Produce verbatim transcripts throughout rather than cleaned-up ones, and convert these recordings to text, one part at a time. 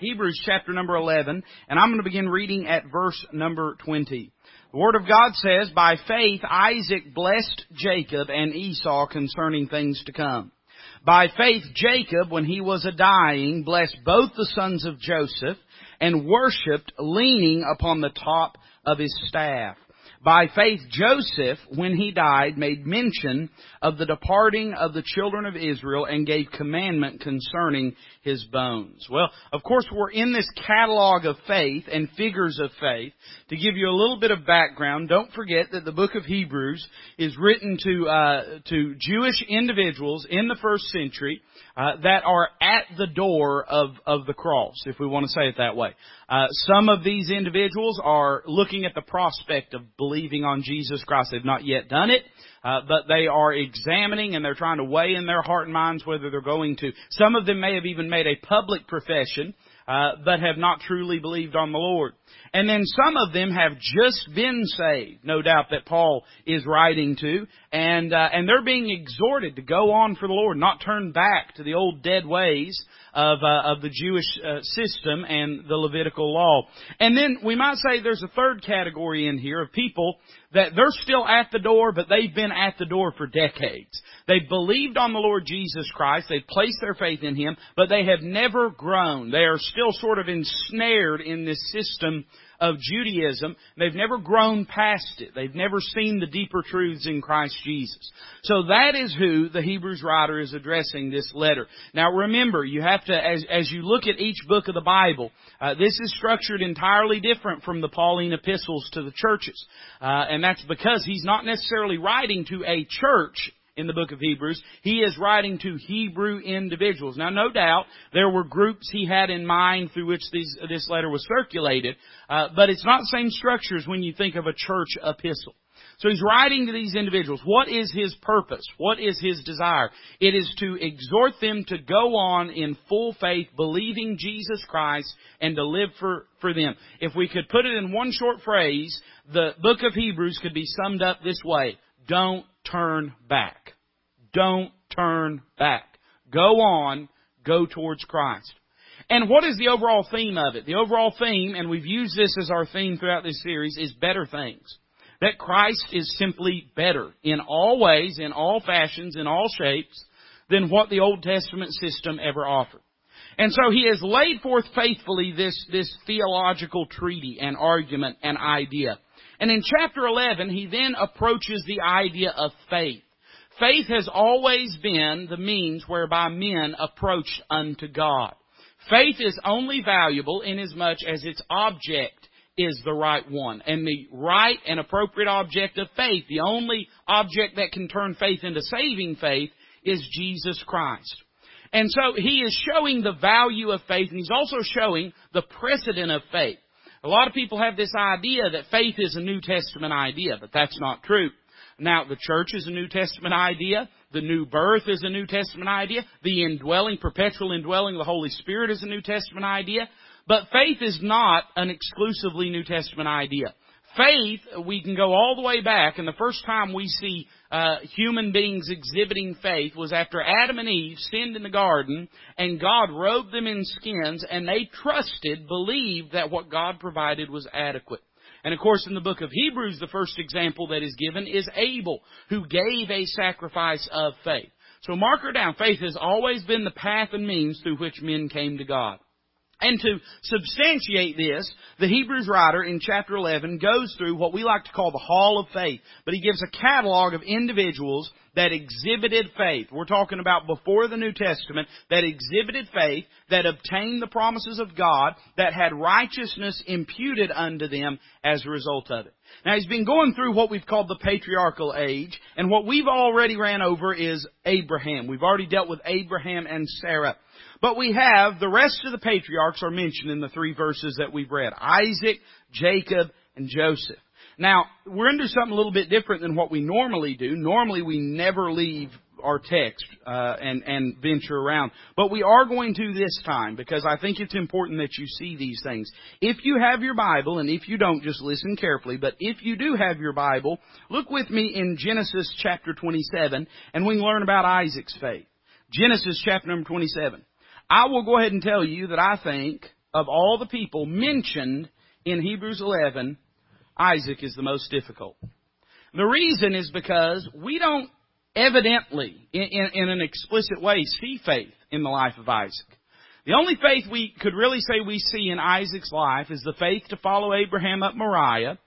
Hebrews chapter number eleven, and I'm going to begin reading at verse number twenty. The Word of God says, "By faith Isaac blessed Jacob and Esau concerning things to come. By faith Jacob, when he was a dying, blessed both the sons of Joseph, and worshipped, leaning upon the top of his staff. By faith Joseph, when he died, made mention of the departing of the children of Israel and gave commandment concerning his bones." Well, of course, we're in this catalog of faith and figures of faith. To give you a little bit of background, don't forget that the book of Hebrews is written to uh, to Jewish individuals in the first century uh, that are at the door of, of the cross, if we want to say it that way. Uh, some of these individuals are looking at the prospect of belief. Believing on Jesus Christ. They've not yet done it, uh, but they are examining and they're trying to weigh in their heart and minds whether they're going to. Some of them may have even made a public profession, uh, but have not truly believed on the Lord. And then some of them have just been saved, no doubt that Paul is writing to, and uh, and they're being exhorted to go on for the Lord, not turn back to the old dead ways of uh, of the Jewish uh, system and the Levitical law. And then we might say there's a third category in here of people that they're still at the door, but they've been at the door for decades. They've believed on the Lord Jesus Christ, they've placed their faith in Him, but they have never grown. They are still sort of ensnared in this system of Judaism. They've never grown past it. They've never seen the deeper truths in Christ Jesus. So that is who the Hebrews writer is addressing this letter. Now remember, you have to, as, as you look at each book of the Bible, uh, this is structured entirely different from the Pauline epistles to the churches. Uh, and that's because he's not necessarily writing to a church in the book of Hebrews. He is writing to Hebrew individuals. Now, no doubt, there were groups he had in mind through which these, this letter was circulated, uh, but it's not the same structure as when you think of a church epistle. So he's writing to these individuals. What is his purpose? What is his desire? It is to exhort them to go on in full faith, believing Jesus Christ, and to live for, for them. If we could put it in one short phrase, the book of Hebrews could be summed up this way: don't turn back. Don't turn back. Go on. Go towards Christ. And what is the overall theme of it? The overall theme, and we've used this as our theme throughout this series, is better things. That Christ is simply better in all ways, in all fashions, in all shapes, than what the Old Testament system ever offered. And so he has laid forth faithfully this, this theological treaty and argument and idea. And in chapter eleven, he then approaches the idea of faith. Faith has always been the means whereby men approach unto God. Faith is only valuable inasmuch as its object is the right one. And the right and appropriate object of faith, the only object that can turn faith into saving faith, is Jesus Christ. And so he is showing the value of faith, and he's also showing the precedent of faith. A lot of people have this idea that faith is a New Testament idea, but that's not true. Now, the church is a New Testament idea. The new birth is a New Testament idea. The indwelling, perpetual indwelling of the Holy Spirit is a New Testament idea. But faith is not an exclusively New Testament idea. Faith, we can go all the way back, and the first time we see uh, human beings exhibiting faith was after Adam and Eve sinned in the garden, and God robed them in skins, and they trusted, believed that what God provided was adequate. And of course, in the book of Hebrews, the first example that is given is Abel, who gave a sacrifice of faith. So mark her down. Faith has always been the path and means through which men came to God. And to substantiate this, the Hebrews writer in chapter eleven goes through what we like to call the Hall of Faith. But he gives a catalog of individuals that exhibited faith. We're talking about before the New Testament, that exhibited faith, that obtained the promises of God, that had righteousness imputed unto them as a result of it. Now, he's been going through what we've called the patriarchal age, and what we've already ran over is Abraham. We've already dealt with Abraham and Sarah. But we have the rest of the patriarchs are mentioned in the three verses that we've read: Isaac, Jacob, and Joseph. Now, we're going to do something a little bit different than what we normally do. Normally, we never leave our text uh, and, and venture around. But we are going to this time, because I think it's important that you see these things. If you have your Bible, and if you don't, just listen carefully. But if you do have your Bible, look with me in Genesis chapter twenty-seven, and we can learn about Isaac's faith. Genesis chapter number twenty-seven. I will go ahead and tell you that I think of all the people mentioned in Hebrews eleven, Isaac is the most difficult. The reason is because we don't evidently, in, in, in an explicit way, see faith in the life of Isaac. The only faith we could really say we see in Isaac's life is the faith to follow Abraham up Moriah,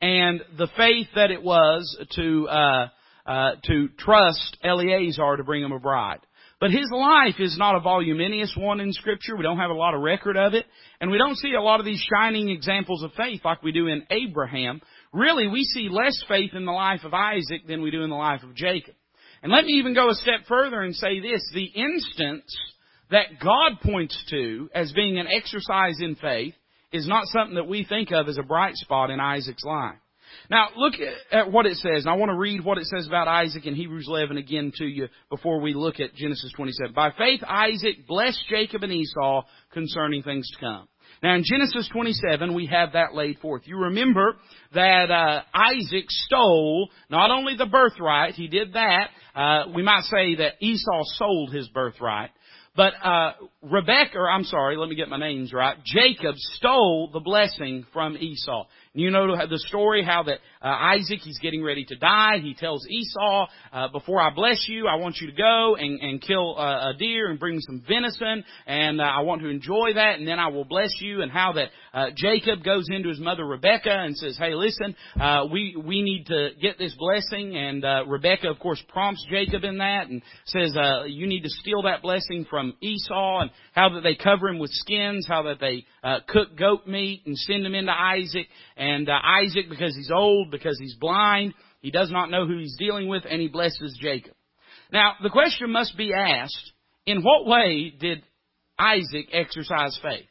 and the faith that it was to uh, uh, to trust Eleazar to bring him a bride. But his life is not a voluminous one in Scripture. We don't have a lot of record of it. And we don't see a lot of these shining examples of faith like we do in Abraham. Really, we see less faith in the life of Isaac than we do in the life of Jacob. And let me even go a step further and say this. The instance that God points to as being an exercise in faith is not something that we think of as a bright spot in Isaac's life. Now, look at what it says, and I want to read what it says about Isaac in Hebrews eleven again to you before we look at Genesis twenty-seven. By faith, Isaac blessed Jacob and Esau concerning things to come. Now, in Genesis twenty-seven, we have that laid forth. You remember that uh, Isaac stole not only the birthright, he did that. Uh, we might say that Esau sold his birthright. But uh Rebecca, or I'm sorry, let me get my names right. Jacob stole the blessing from Esau. You know the story how that uh, Isaac, he's getting ready to die. He tells Esau, uh, before I bless you, I want you to go and, and kill uh, a deer and bring me some venison. And uh, I want to enjoy that, and then I will bless you. And how that uh, Jacob goes into his mother Rebecca and says, hey, listen, uh, we, we need to get this blessing. And uh, Rebecca, of course, prompts Jacob in that and says, uh, you need to steal that blessing from Esau, and how that they cover him with skins, how that they uh, cook goat meat and send him into Isaac. And uh, Isaac, because he's old, because he's blind, he does not know who he's dealing with, and he blesses Jacob. Now, the question must be asked, in what way did Isaac exercise faith?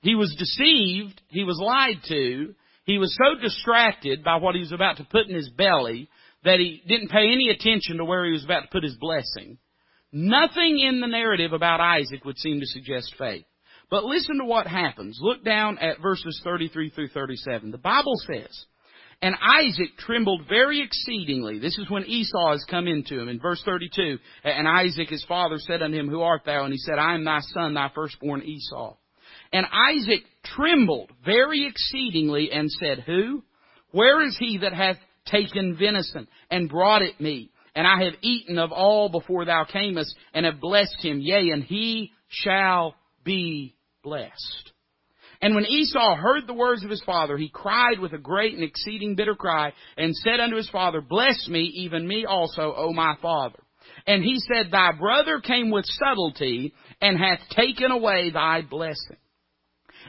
He was deceived, he was lied to, he was so distracted by what he was about to put in his belly that he didn't pay any attention to where he was about to put his blessing. Nothing in the narrative about Isaac would seem to suggest faith. But listen to what happens. Look down at verses thirty-three through thirty-seven. The Bible says, and Isaac trembled very exceedingly. This is when Esau has come into him. In verse thirty-two, and Isaac his father said unto him, who art thou? And he said, I am thy son, thy firstborn Esau. And Isaac trembled very exceedingly and said, who? Where is he that hath taken venison and brought it me? And I have eaten of all before thou camest, and have blessed him, yea, and he shall be blessed. And when Esau heard the words of his father, he cried with a great and exceeding bitter cry, and said unto his father, bless me, even me also, O my father. And he said, thy brother came with subtlety, and hath taken away thy blessing.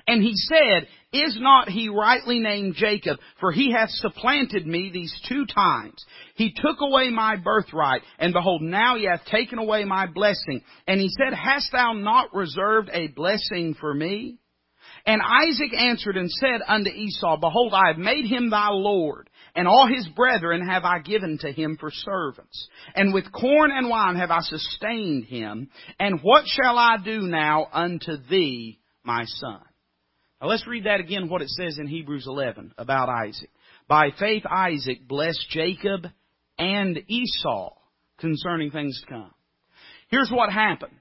And he said, is not he rightly named Jacob? For he hath supplanted me these two times. He took away my birthright, and behold, now he hath taken away my blessing. And he said, hast thou not reserved a blessing for me? And Isaac answered and said unto Esau, behold, I have made him thy lord, and all his brethren have I given to him for servants. And with corn and wine have I sustained him. And what shall I do now unto thee, my son? Now let's read that again, what it says in Hebrews eleven about Isaac. By faith Isaac blessed Jacob and Esau concerning things to come. Here's what happened.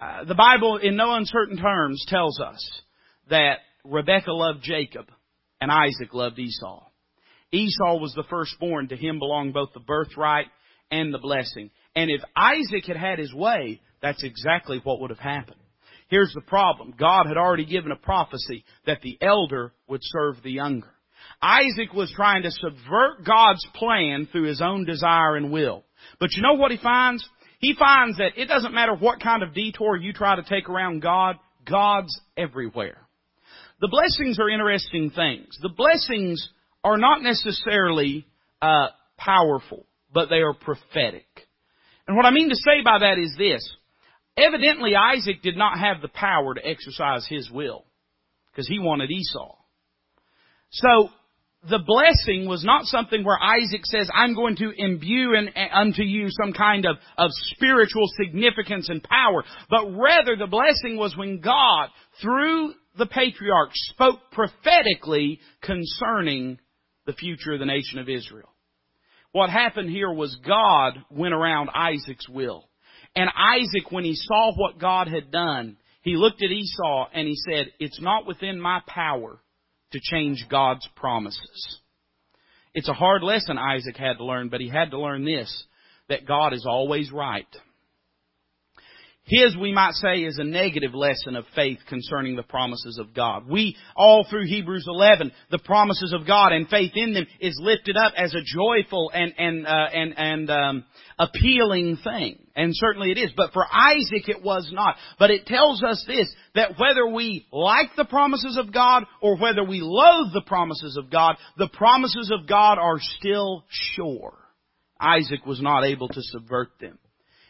Uh, the Bible in no uncertain terms tells us that Rebekah loved Jacob and Isaac loved Esau. Esau was the firstborn. To him belonged both the birthright and the blessing. And if Isaac had had his way, that's exactly what would have happened. Here's the problem. God had already given a prophecy that the elder would serve the younger. Isaac was trying to subvert God's plan through his own desire and will. But you know what he finds? He finds that it doesn't matter what kind of detour you try to take around God, God's everywhere. The blessings are interesting things. The blessings are not necessarily uh, powerful, but they are prophetic. And what I mean to say by that is this. Evidently, Isaac did not have the power to exercise his will because he wanted Esau. So the blessing was not something where Isaac says, I'm going to imbue in, unto you some kind of, of spiritual significance and power. But rather, the blessing was when God, through the patriarch, spoke prophetically concerning the future of the nation of Israel. What happened here was God went around Isaac's will. And Isaac, when he saw what God had done, He looked at Esau and he said, it's not within my power to change God's promises. It's a hard lesson Isaac had to learn, but he had to learn this, that God is always right. His, we might say, is a negative lesson of faith concerning the promises of God. We, all through Hebrews eleven, the promises of God and faith in them is lifted up as a joyful and and uh, and and um, appealing thing. And certainly it is. But for Isaac it was not. But it tells us this, that whether we like the promises of God or whether we loathe the promises of God, the promises of God are still sure. Isaac was not able to subvert them.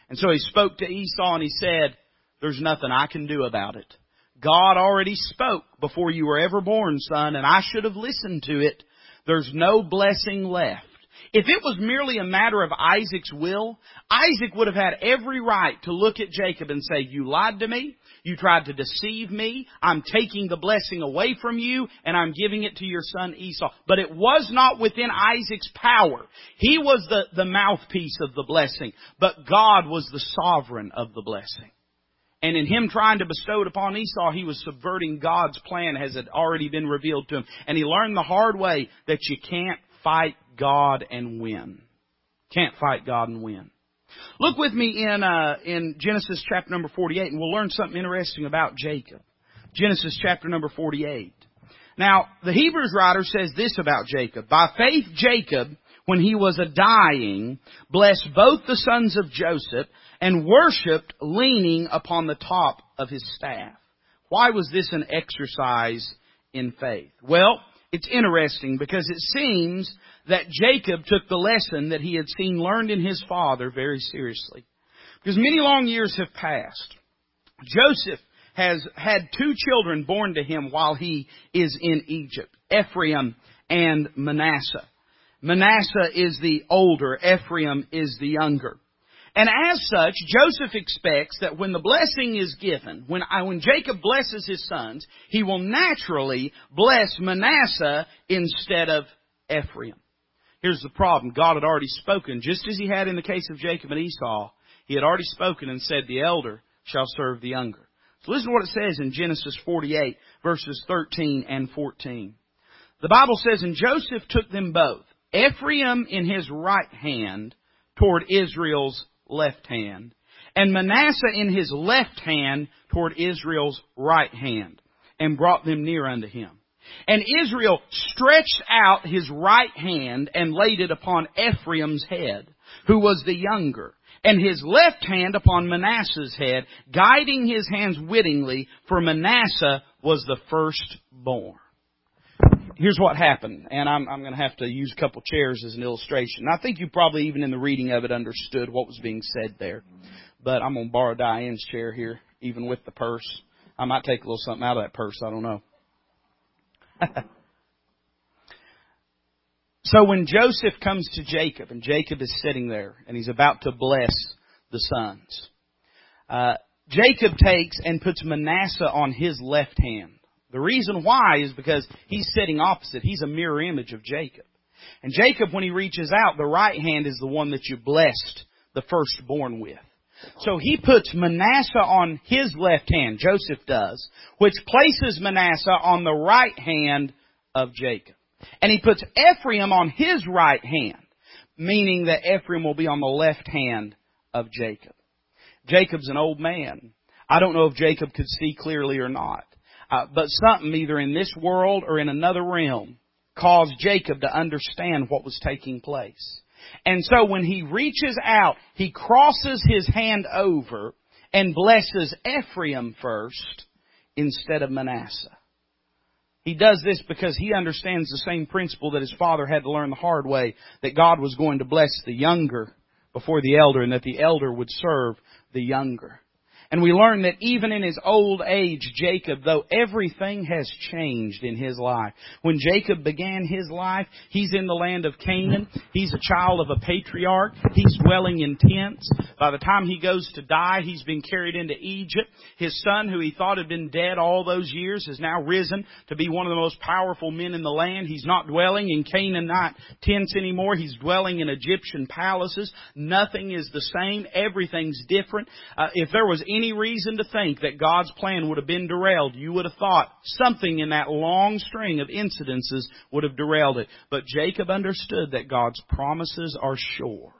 And so he spoke to Esau and he said, there's nothing I can do about it. God already spoke before you were ever born, son, and I should have listened to it. There's no blessing left. If it was merely a matter of Isaac's will, Isaac would have had every right to look at Jacob and say, you lied to me, you tried to deceive me, I'm taking the blessing away from you, and I'm giving it to your son Esau. But it was not within Isaac's power. He was the, the mouthpiece of the blessing, but God was the sovereign of the blessing. And in him trying to bestow it upon Esau, he was subverting God's plan as had already been revealed to him. And he learned the hard way that you can't fight God and win. Can't fight God and win. Look with me in uh, in Genesis chapter number forty-eight, and we'll learn something interesting about Jacob. Genesis chapter number forty-eight. Now, the Hebrews writer says this about Jacob. By faith, Jacob, when he was a dying, blessed both the sons of Joseph and worshipped leaning upon the top of his staff. Why was this an exercise in faith? Well, it's interesting because it seems that Jacob took the lesson that he had seen learned in his father very seriously. Because many long years have passed. Joseph has had two children born to him while he is in Egypt, Ephraim and Manasseh. Manasseh is the older, Ephraim is the younger. And as such, Joseph expects that when the blessing is given, when I, when Jacob blesses his sons, he will naturally bless Manasseh instead of Ephraim. Here's the problem. God had already spoken, just as he had in the case of Jacob and Esau. He had already spoken and said, the elder shall serve the younger. So listen to what it says in Genesis forty-eight, verses thirteen and fourteen. The Bible says, and Joseph took them both, Ephraim in his right hand toward Israel's left hand, and Manasseh in his left hand toward Israel's right hand, and brought them near unto him. And Israel stretched out his right hand and laid it upon Ephraim's head, who was the younger, and his left hand upon Manasseh's head, guiding his hands wittingly, for Manasseh was the firstborn. Here's what happened, and I'm, I'm going to have to use a couple chairs as an illustration. I think you probably, even in the reading of it, understood what was being said there. But I'm going to borrow Diane's chair here, even with the purse. I might take a little something out of that purse, I don't know. So when Joseph comes to Jacob, and Jacob is sitting there, and he's about to bless the sons, uh, Jacob takes and puts Manasseh on his left hand. The reason why is because he's sitting opposite. He's a mirror image of Jacob. And Jacob, when he reaches out, the right hand is the one that you blessed the firstborn with. So he puts Manasseh on his left hand, Joseph does, which places Manasseh on the right hand of Jacob. And he puts Ephraim on his right hand, meaning that Ephraim will be on the left hand of Jacob. Jacob's an old man. I don't know if Jacob could see clearly or not. Uh, but something either in this world or in another realm caused Jacob to understand what was taking place. And so when he reaches out, he crosses his hand over and blesses Ephraim first instead of Manasseh. He does this because he understands the same principle that his father had to learn the hard way, that God was going to bless the younger before the elder and that the elder would serve the younger. And we learn that even in his old age, Jacob, though everything has changed in his life. When Jacob began his life, he's in the land of Canaan. He's a child of a patriarch. He's dwelling in tents. By the time he goes to die, he's been carried into Egypt. His son, who he thought had been dead all those years, has now risen to be one of the most powerful men in the land. He's not dwelling in Canaanite tents anymore. He's dwelling in Egyptian palaces. Nothing is the same. Everything's different. Uh, if there was any any reason to think that God's plan would have been derailed, you would have thought something in that long string of incidences would have derailed it. But Jacob understood that God's promises are sure.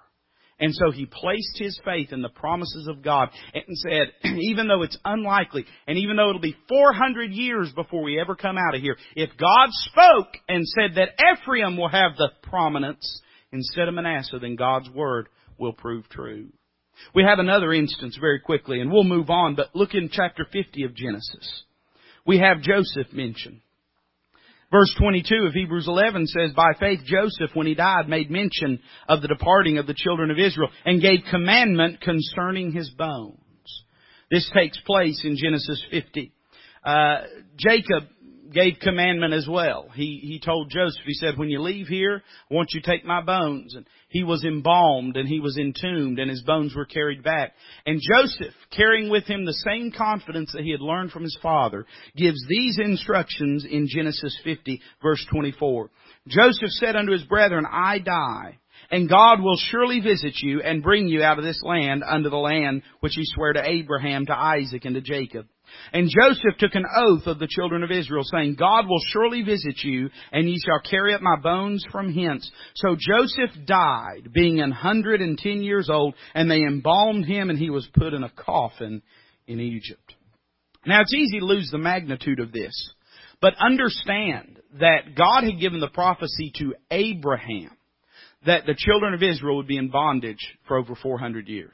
And so he placed his faith in the promises of God and said, even though it's unlikely, and even though it'll be four hundred years before we ever come out of here, if God spoke and said that Ephraim will have the prominence instead of Manasseh, then God's word will prove true. We have another instance very quickly, and we'll move on, but look in chapter fifty of Genesis. We have Joseph mentioned. Verse twenty-two of Hebrews eleven says, by faith Joseph, when he died, made mention of the departing of the children of Israel and gave commandment concerning his bones. This takes place in Genesis fifty. Uh, Jacob gave commandment as well. He, he told Joseph, he said, when you leave here, I want you to take my bones. And he was embalmed and he was entombed and his bones were carried back. And Joseph, carrying with him the same confidence that he had learned from his father, gives these instructions in Genesis fifty, verse twenty-four. Joseph said unto his brethren, I die, and God will surely visit you and bring you out of this land unto the land which he sware to Abraham, to Isaac, and to Jacob. And Joseph took an oath of the children of Israel, saying, God will surely visit you, and ye shall carry up my bones from hence. So Joseph died, being an hundred and ten years old, and they embalmed him, and he was put in a coffin in Egypt. Now, it's easy to lose the magnitude of this, but understand that God had given the prophecy to Abraham that the children of Israel would be in bondage for over four hundred years.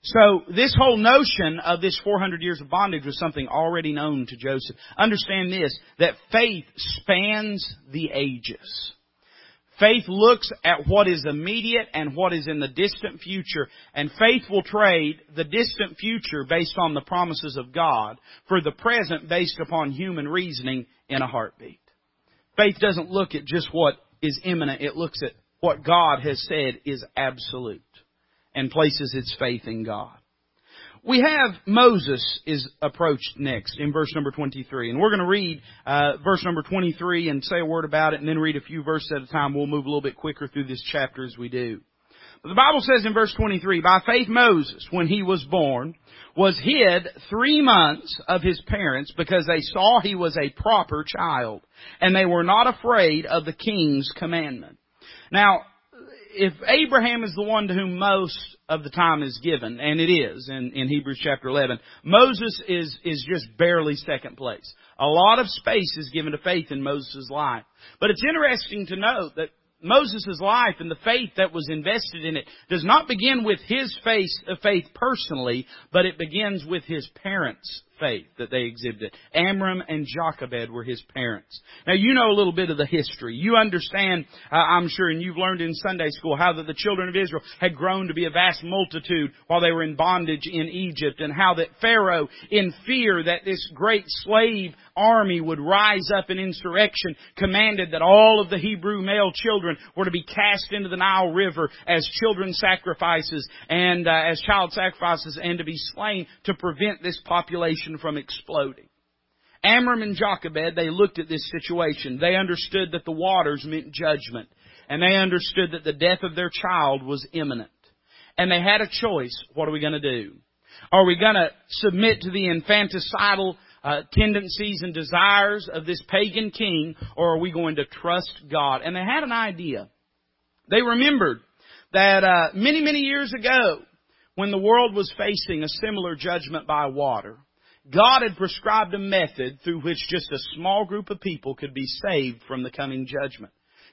So this whole notion of this four hundred years of bondage was something already known to Joseph. Understand this, that faith spans the ages. Faith looks at what is immediate and what is in the distant future. And faith will trade the distant future based on the promises of God for the present based upon human reasoning in a heartbeat. Faith doesn't look at just what is imminent. It looks at what God has said is absolute, and places its faith in God. We have Moses is approached next in verse number twenty-three. And we're going to read uh, verse number twenty-three and say a word about it, and then read a few verses at a time. We'll move a little bit quicker through this chapter as we do. But the Bible says in verse twenty-three, by faith Moses, when he was born, was hid three months of his parents, because they saw he was a proper child, and they were not afraid of the king's commandment. Now, if Abraham is the one to whom most of the time is given, and it is in, in Hebrews chapter eleven, Moses is, is just barely second place. A lot of space is given to faith in Moses' life. But it's interesting to note that Moses' life and the faith that was invested in it does not begin with his faith, faith personally, but it begins with his parents' faith that they exhibited. Amram and Jochebed were his parents. Now, you know a little bit of the history. You understand, uh, I'm sure, and you've learned in Sunday school how that the children of Israel had grown to be a vast multitude while they were in bondage in Egypt, and how that Pharaoh, in fear that this great slave army would rise up in insurrection, commanded that all of the Hebrew male children were to be cast into the Nile River as children sacrifices and uh, as child sacrifices, and to be slain to prevent this population from exploding. Amram and Jochebed, they looked at this situation. They understood that the waters meant judgment, and they understood that the death of their child was imminent. And they had a choice. What are we going to do? Are we going to submit to the infanticidal uh, tendencies and desires of this pagan king, or are we going to trust God? And they had an idea. They remembered that uh, many, many years ago, when the world was facing a similar judgment by water, God had prescribed a method through which just a small group of people could be saved from the coming judgment.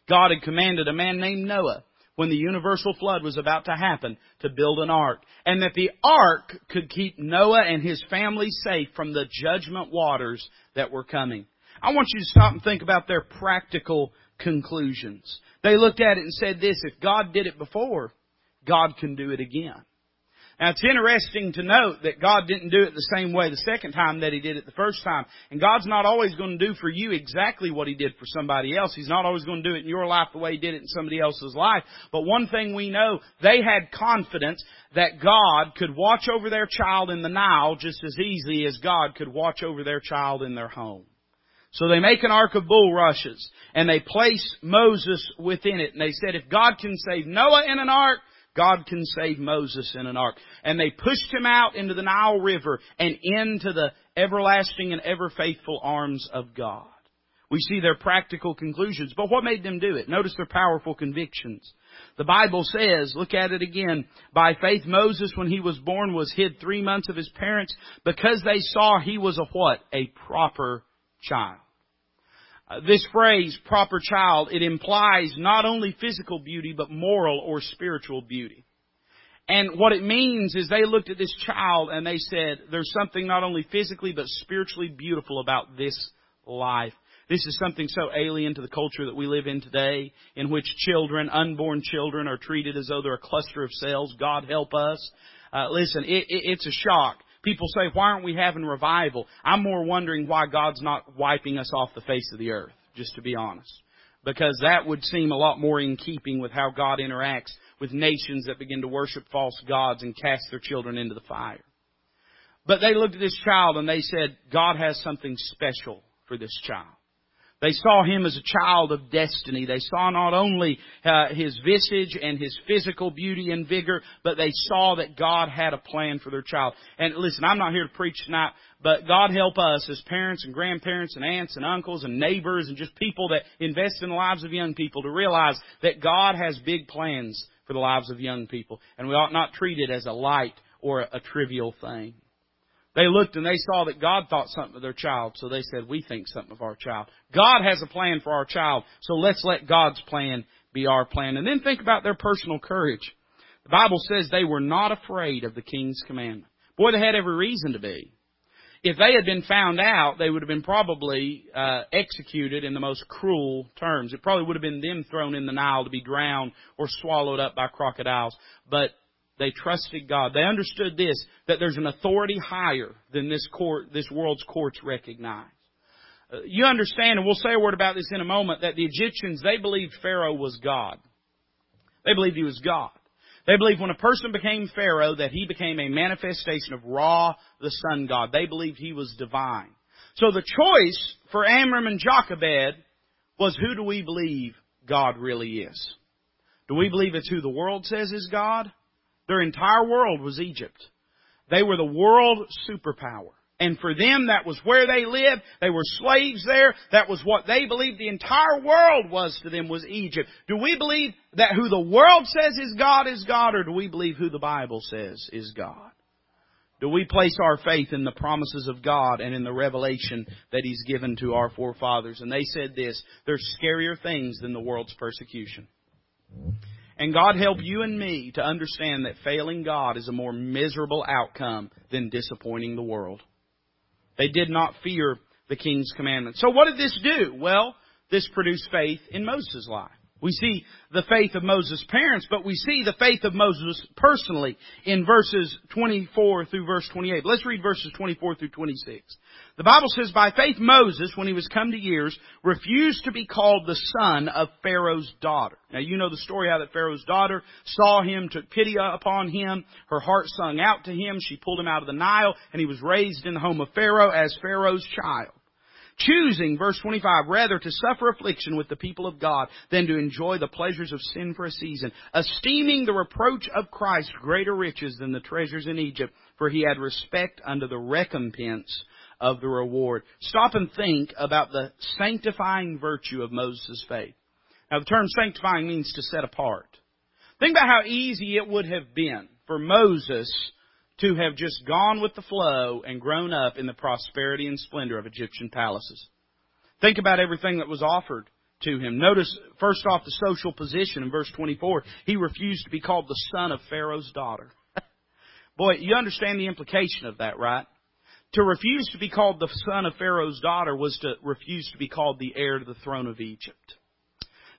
God had commanded a man named Noah, when the universal flood was about to happen, to build an ark, and that the ark could keep Noah and his family safe from the judgment waters that were coming. I want you to stop and think about their practical conclusions. They looked at it and said this: if God did it before, God can do it again. Now, it's interesting to note that God didn't do it the same way the second time that He did it the first time. And God's not always going to do for you exactly what He did for somebody else. He's not always going to do it in your life the way He did it in somebody else's life. But one thing we know, they had confidence that God could watch over their child in the Nile just as easily as God could watch over their child in their home. So they make an ark of bulrushes, and they place Moses within it. And they said, if God can save Noah in an ark, God can save Moses in an ark. And they pushed him out into the Nile River and into the everlasting and ever faithful arms of God. We see their practical conclusions. But what made them do it? Notice their powerful convictions. The Bible says, look at it again, by faith Moses, when he was born, was hid three months of his parents because they saw he was a what? A proper child. Uh, this phrase, proper child, it implies not only physical beauty, but moral or spiritual beauty. And what it means is they looked at this child and they said, there's something not only physically, but spiritually beautiful about this life. This is something so alien to the culture that we live in today, in which children, unborn children, are treated as though they're a cluster of cells. God help us. Uh, listen, it, it, it's a shock. People say, why aren't we having revival? I'm more wondering why God's not wiping us off the face of the earth, just to be honest. Because that would seem a lot more in keeping with how God interacts with nations that begin to worship false gods and cast their children into the fire. But they looked at this child and they said, God has something special for this child. They saw him as a child of destiny. They saw not only uh, his visage and his physical beauty and vigor, but they saw that God had a plan for their child. And listen, I'm not here to preach tonight, but God help us as parents and grandparents and aunts and uncles and neighbors and just people that invest in the lives of young people to realize that God has big plans for the lives of young people. And we ought not treat it as a light or a, a trivial thing. They looked and they saw that God thought something of their child, so they said, we think something of our child. God has a plan for our child, so let's let God's plan be our plan. And then think about their personal courage. The Bible says they were not afraid of the king's commandment. Boy, they had every reason to be. If they had been found out, they would have been probably uh, executed in the most cruel terms. It probably would have been them thrown in the Nile to be drowned or swallowed up by crocodiles. But they trusted God. They understood this, that there's an authority higher than this court, this world's courts recognize. Uh, you understand, and we'll say a word about this in a moment, that the Egyptians, they believed Pharaoh was God. They believed he was God. They believed when a person became Pharaoh that he became a manifestation of Ra, the sun god. They believed he was divine. So the choice for Amram and Jochebed was, who do we believe God really is? Do we believe it's who the world says is God? Their entire world was Egypt. They were the world superpower. And for them, that was where they lived. They were slaves there. That was what they believed the entire world was to them, was Egypt. Do we believe that who the world says is God is God, or do we believe who the Bible says is God? Do we place our faith in the promises of God and in the revelation that He's given to our forefathers? And they said this, there's scarier things than the world's persecution. And God help you and me to understand that failing God is a more miserable outcome than disappointing the world. They did not fear the king's commandment. So what did this do? Well, this produced faith in Moses' life. We see the faith of Moses' parents, but we see the faith of Moses personally in verses twenty-four through verse twenty-eight. Let's read verses twenty-four through twenty-six. The Bible says, by faith Moses, when he was come to years, refused to be called the son of Pharaoh's daughter. Now, you know the story, how that Pharaoh's daughter saw him, took pity upon him. Her heart sung out to him. She pulled him out of the Nile, and he was raised in the home of Pharaoh as Pharaoh's child. Choosing, verse twenty-five, rather to suffer affliction with the people of God than to enjoy the pleasures of sin for a season, esteeming the reproach of Christ greater riches than the treasures in Egypt, for he had respect unto the recompense of the reward. Stop and think about the sanctifying virtue of Moses' faith. Now, the term sanctifying means to set apart. Think about how easy it would have been for Moses to have just gone with the flow and grown up in the prosperity and splendor of Egyptian palaces. Think about everything that was offered to him. Notice, first off, the social position in verse twenty-four. He refused to be called the son of Pharaoh's daughter. Boy, you understand the implication of that, right? To refuse to be called the son of Pharaoh's daughter was to refuse to be called the heir to the throne of Egypt.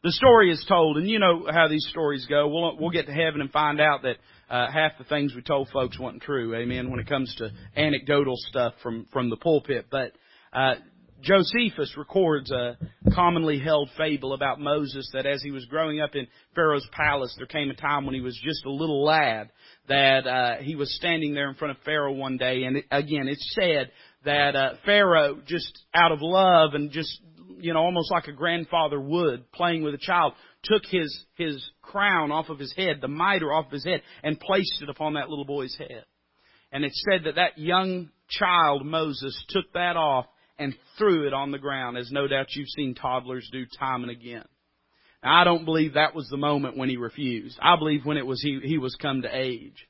The story is told, and you know how these stories go. We'll, we'll get to heaven and find out that uh, half the things we told folks wasn't true, amen, when it comes to anecdotal stuff from, from the pulpit. But uh, Josephus records a commonly held fable about Moses that as he was growing up in Pharaoh's palace, there came a time when he was just a little lad that uh, he was standing there in front of Pharaoh one day. And it, again, it's said that uh, Pharaoh, just out of love and just you know, almost like a grandfather would, playing with a child, took his, his crown off of his head, the mitre off of his head, and placed it upon that little boy's head. And it said that that young child, Moses, took that off and threw it on the ground, as no doubt you've seen toddlers do time and again. Now, I don't believe that was the moment when he refused. I believe when it was he, he was come to age.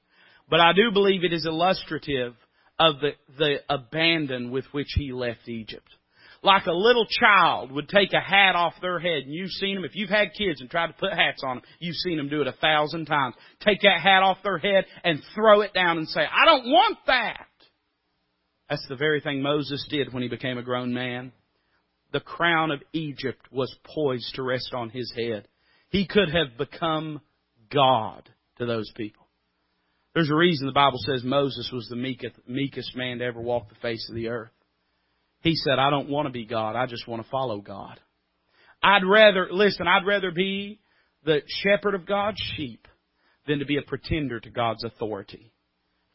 But I do believe it is illustrative of the, the abandon with which he left Egypt. Like a little child would take a hat off their head, and you've seen them, if you've had kids and tried to put hats on them, you've seen them do it a thousand times. Take that hat off their head and throw it down and say, I don't want that. That's the very thing Moses did when he became a grown man. The crown of Egypt was poised to rest on his head. He could have become God to those people. There's a reason the Bible says Moses was the meekest man to ever walk the face of the earth. He said, I don't want to be God. I just want to follow God. I'd rather, listen, I'd rather be the shepherd of God's sheep than to be a pretender to God's authority.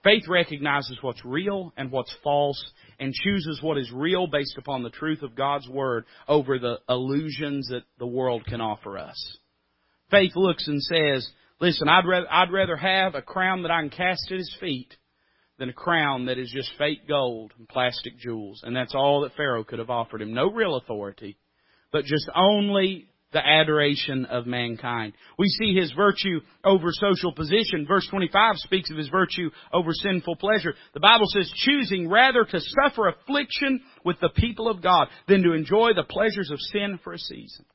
Faith recognizes what's real and what's false, and chooses what is real based upon the truth of God's Word over the illusions that the world can offer us. Faith looks and says, listen, I'd rather, I'd rather have a crown that I can cast at His feet than a crown that is just fake gold and plastic jewels. And that's all that Pharaoh could have offered him. No real authority, but just only the adoration of mankind. We see his virtue over social position. Verse twenty-five speaks of his virtue over sinful pleasure. The Bible says, choosing rather to suffer affliction with the people of God than to enjoy the pleasures of sin for a season.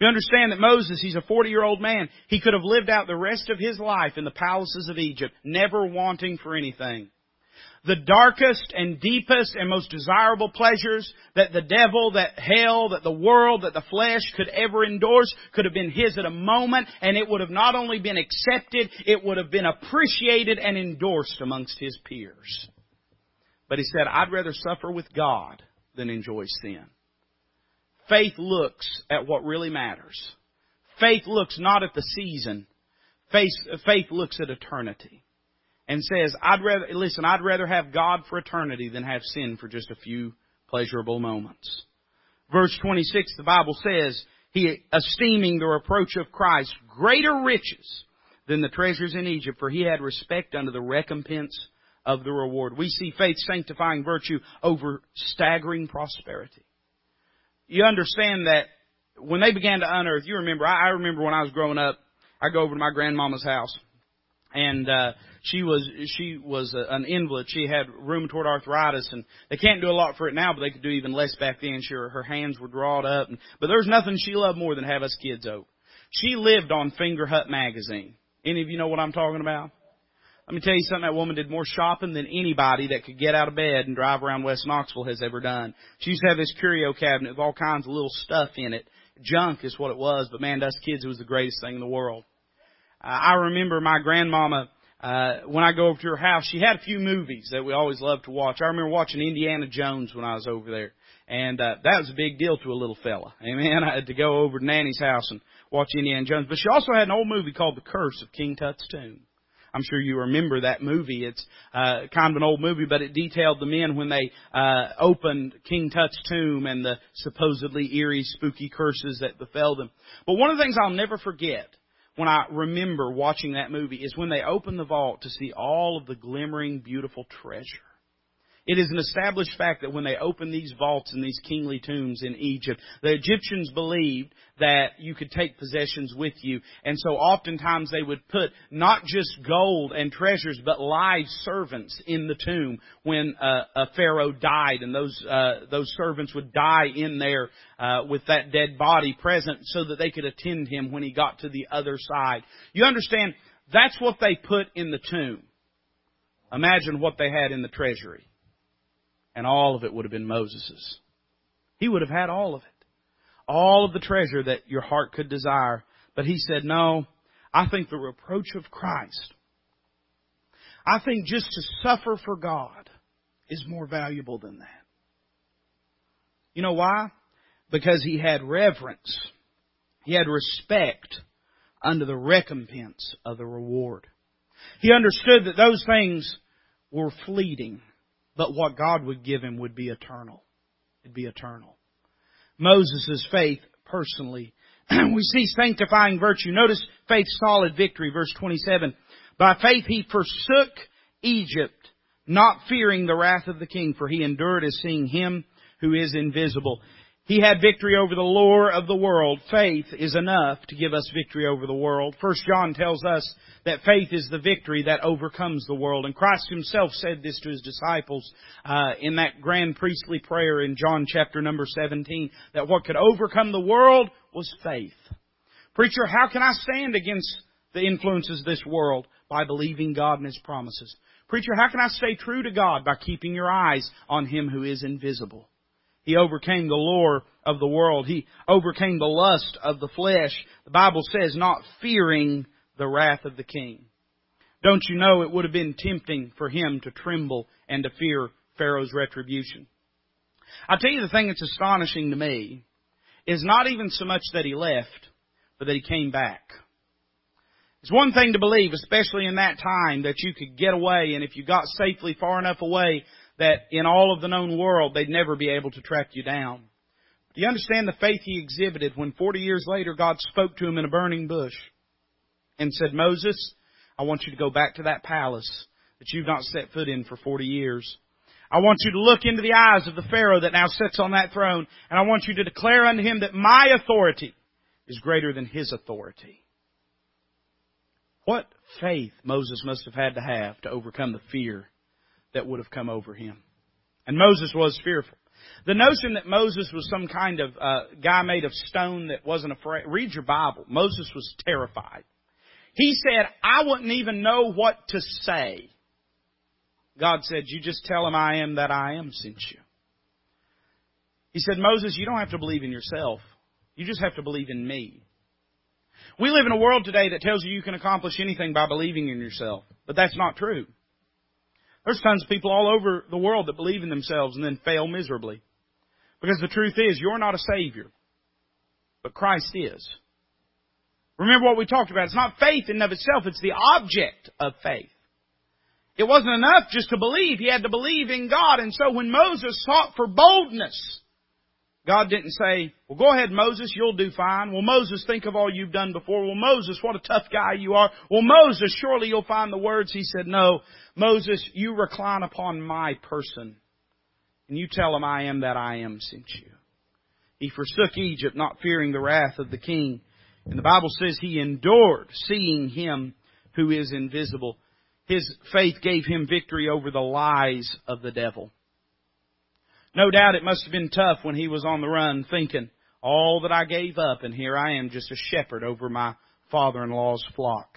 You understand that Moses, he's a forty-year-old man. He could have lived out the rest of his life in the palaces of Egypt, never wanting for anything. The darkest and deepest and most desirable pleasures that the devil, that hell, that the world, that the flesh could ever endorse could have been his at a moment, and it would have not only been accepted, it would have been appreciated and endorsed amongst his peers. But he said, I'd rather suffer with God than enjoy sin. Faith looks at what really matters. Faith looks not at the season. Faith, faith looks at eternity. And says, I'd rather, listen, I'd rather have God for eternity than have sin for just a few pleasurable moments. Verse twenty-six, the Bible says, he esteeming the reproach of Christ greater riches than the treasures in Egypt, for he had respect unto the recompense of the reward. We see faith sanctifying virtue over staggering prosperity. You understand that when they began to unearth, you remember, I, I remember when I was growing up, I go over to my grandmama's house. And uh, she was she was a, an invalid. She had rheumatoid arthritis, and they can't do a lot for it now, but they could do even less back then. She, her hands were drawn up. And, but there's nothing she loved more than have us kids over. She lived on Finger Hut magazine. Any of you know what I'm talking about? Let me tell you something. That woman did more shopping than anybody that could get out of bed and drive around West Knoxville has ever done. She used to have this curio cabinet with all kinds of little stuff in it. Junk is what it was, but man, to us kids, it was the greatest thing in the world. I remember my grandmama, uh, when I go over to her house, she had a few movies that we always loved to watch. I remember watching Indiana Jones when I was over there. And, uh, that was a big deal to a little fella. Amen. I had to go over to Nanny's house and watch Indiana Jones. But she also had an old movie called The Curse of King Tut's Tomb. I'm sure you remember that movie. It's, uh, kind of an old movie, but it detailed the men when they, uh, opened King Tut's tomb and the supposedly eerie, spooky curses that befell them. But one of the things I'll never forget when I remember watching that movie is when they open the vault to see all of the glimmering, beautiful treasure. It is an established fact that when they open these vaults and these kingly tombs in Egypt, the Egyptians believed that you could take possessions with you. And so oftentimes they would put not just gold and treasures, but live servants in the tomb when uh, a pharaoh died. And those uh, those servants would die in there uh, with that dead body present so that they could attend him when he got to the other side. You understand, that's what they put in the tomb. Imagine what they had in the treasury. And all of it would have been Moses's. He would have had all of it. All of the treasure that your heart could desire. But he said, no, I think the reproach of Christ, I think just to suffer for God is more valuable than that. You know why? Because he had reverence. He had respect unto the recompense of the reward. He understood that those things were fleeting. But what God would give him would be eternal. It'd be eternal. Moses' faith personally. We see sanctifying virtue. Notice faith's solid victory, verse twenty-seven. By faith he forsook Egypt, not fearing the wrath of the king, for he endured as seeing him who is invisible. He had victory over the lure of the world. Faith is enough to give us victory over the world. First John tells us that faith is the victory that overcomes the world. And Christ himself said this to his disciples uh, in that grand priestly prayer in John chapter number seventeen, that what could overcome the world was faith. Preacher, how can I stand against the influences of this world? By believing God and His promises. Preacher, how can I stay true to God? By keeping your eyes on Him who is invisible. He overcame the lure of the world. He overcame the lust of the flesh. The Bible says, not fearing the wrath of the king. Don't you know it would have been tempting for him to tremble and to fear Pharaoh's retribution? I'll tell you the thing that's astonishing to me is not even so much that he left, but that he came back. It's one thing to believe, especially in that time, that you could get away, and if you got safely far enough away, that in all of the known world, they'd never be able to track you down. Do you understand the faith he exhibited when forty years later God spoke to him in a burning bush and said, Moses, I want you to go back to that palace that you've not set foot in for forty years. I want you to look into the eyes of the Pharaoh that now sits on that throne, and I want you to declare unto him that my authority is greater than his authority. What faith Moses must have had to have to overcome the fear that would have come over him. And Moses was fearful. The notion that Moses was some kind of uh, guy made of stone that wasn't afraid. Read your Bible. Moses was terrified. He said, I wouldn't even know what to say. God said, you just tell him I am that I am sent you. He said, Moses, you don't have to believe in yourself. You just have to believe in me. We live in a world today that tells you you can accomplish anything by believing in yourself. But that's not true. There's tons of people all over the world that believe in themselves and then fail miserably. Because the truth is, you're not a Savior. But Christ is. Remember what we talked about. It's not faith in and of itself. It's the object of faith. It wasn't enough just to believe. He had to believe in God. And so when Moses sought for boldness, God didn't say, well, go ahead, Moses, you'll do fine. Well, Moses, think of all you've done before. Well, Moses, what a tough guy you are. Well, Moses, surely you'll find the words. He said, no, Moses, you recline upon my person and you tell him I am that I am sent you. He forsook Egypt, not fearing the wrath of the king. And the Bible says he endured, seeing him who is invisible. His faith gave him victory over the lies of the devil. No doubt it must have been tough when he was on the run thinking, all that I gave up, and here I am just a shepherd over my father-in-law's flock.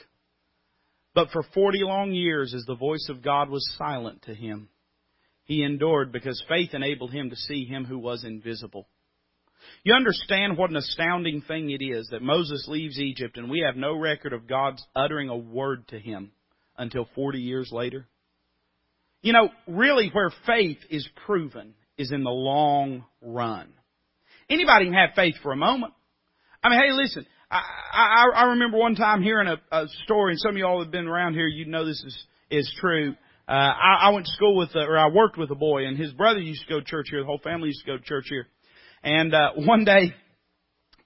But for forty long years, as the voice of God was silent to him, he endured because faith enabled him to see him who was invisible. You understand what an astounding thing it is that Moses leaves Egypt and we have no record of God's uttering a word to him until forty years later? You know, really where faith is proven is in the long run. Anybody can have faith for a moment. I mean, hey, listen, I, I, I remember one time hearing a, a story, and some of you all have been around here, you know this is, is true. Uh, I, I went to school with, a, or I worked with a boy, and his brother used to go to church here. The whole family used to go to church here. And uh, one day,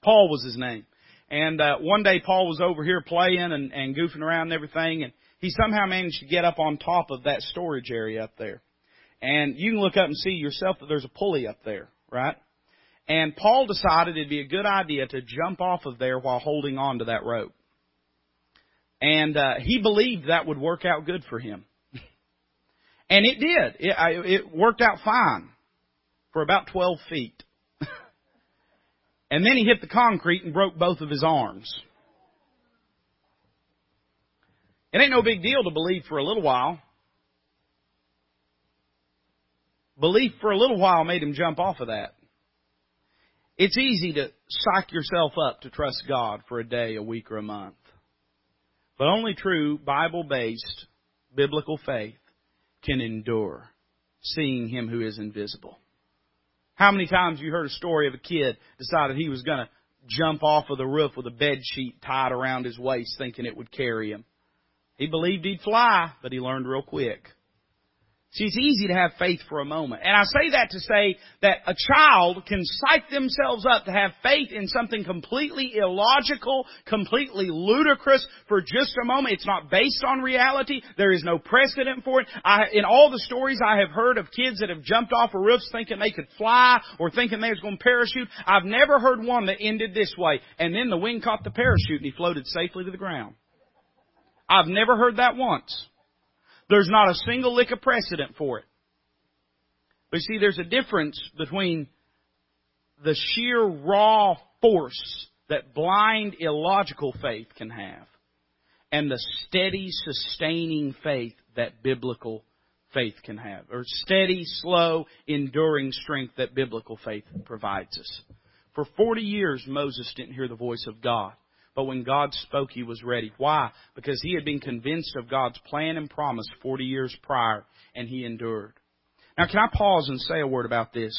Paul was his name. And uh, one day, Paul was over here playing and, and goofing around and everything, and he somehow managed to get up on top of that storage area up there. And you can look up and see yourself that there's a pulley up there, right? And Paul decided it'd be a good idea to jump off of there while holding on to that rope. And uh, he believed that would work out good for him. And it did. It, I, it worked out fine for about twelve feet. And then he hit the concrete and broke both of his arms. It ain't no big deal to believe for a little while. Belief for a little while made him jump off of that. It's easy to psych yourself up to trust God for a day, a week, or a month. But only true Bible-based biblical faith can endure, seeing Him who is invisible. How many times have you heard a story of a kid decided he was going to jump off of the roof with a bed sheet tied around his waist thinking it would carry him? He believed he'd fly, but he learned real quick See, it's easy to have faith for a moment. And I say that to say that a child can psych themselves up to have faith in something completely illogical, completely ludicrous for just a moment. It's not based on reality. There is no precedent for it. I, in all the stories I have heard of kids that have jumped off of roofs thinking they could fly or thinking they was going to parachute, I've never heard one that ended this way. And then the wind caught the parachute and he floated safely to the ground. I've never heard that once. There's not a single lick of precedent for it. But you see, there's a difference between the sheer raw force that blind, illogical faith can have and the steady, sustaining faith that biblical faith can have, or steady, slow, enduring strength that biblical faith provides us. For forty years, Moses didn't hear the voice of God. But when God spoke, he was ready. Why? Because he had been convinced of God's plan and promise forty years prior, and he endured. Now, can I pause and say a word about this?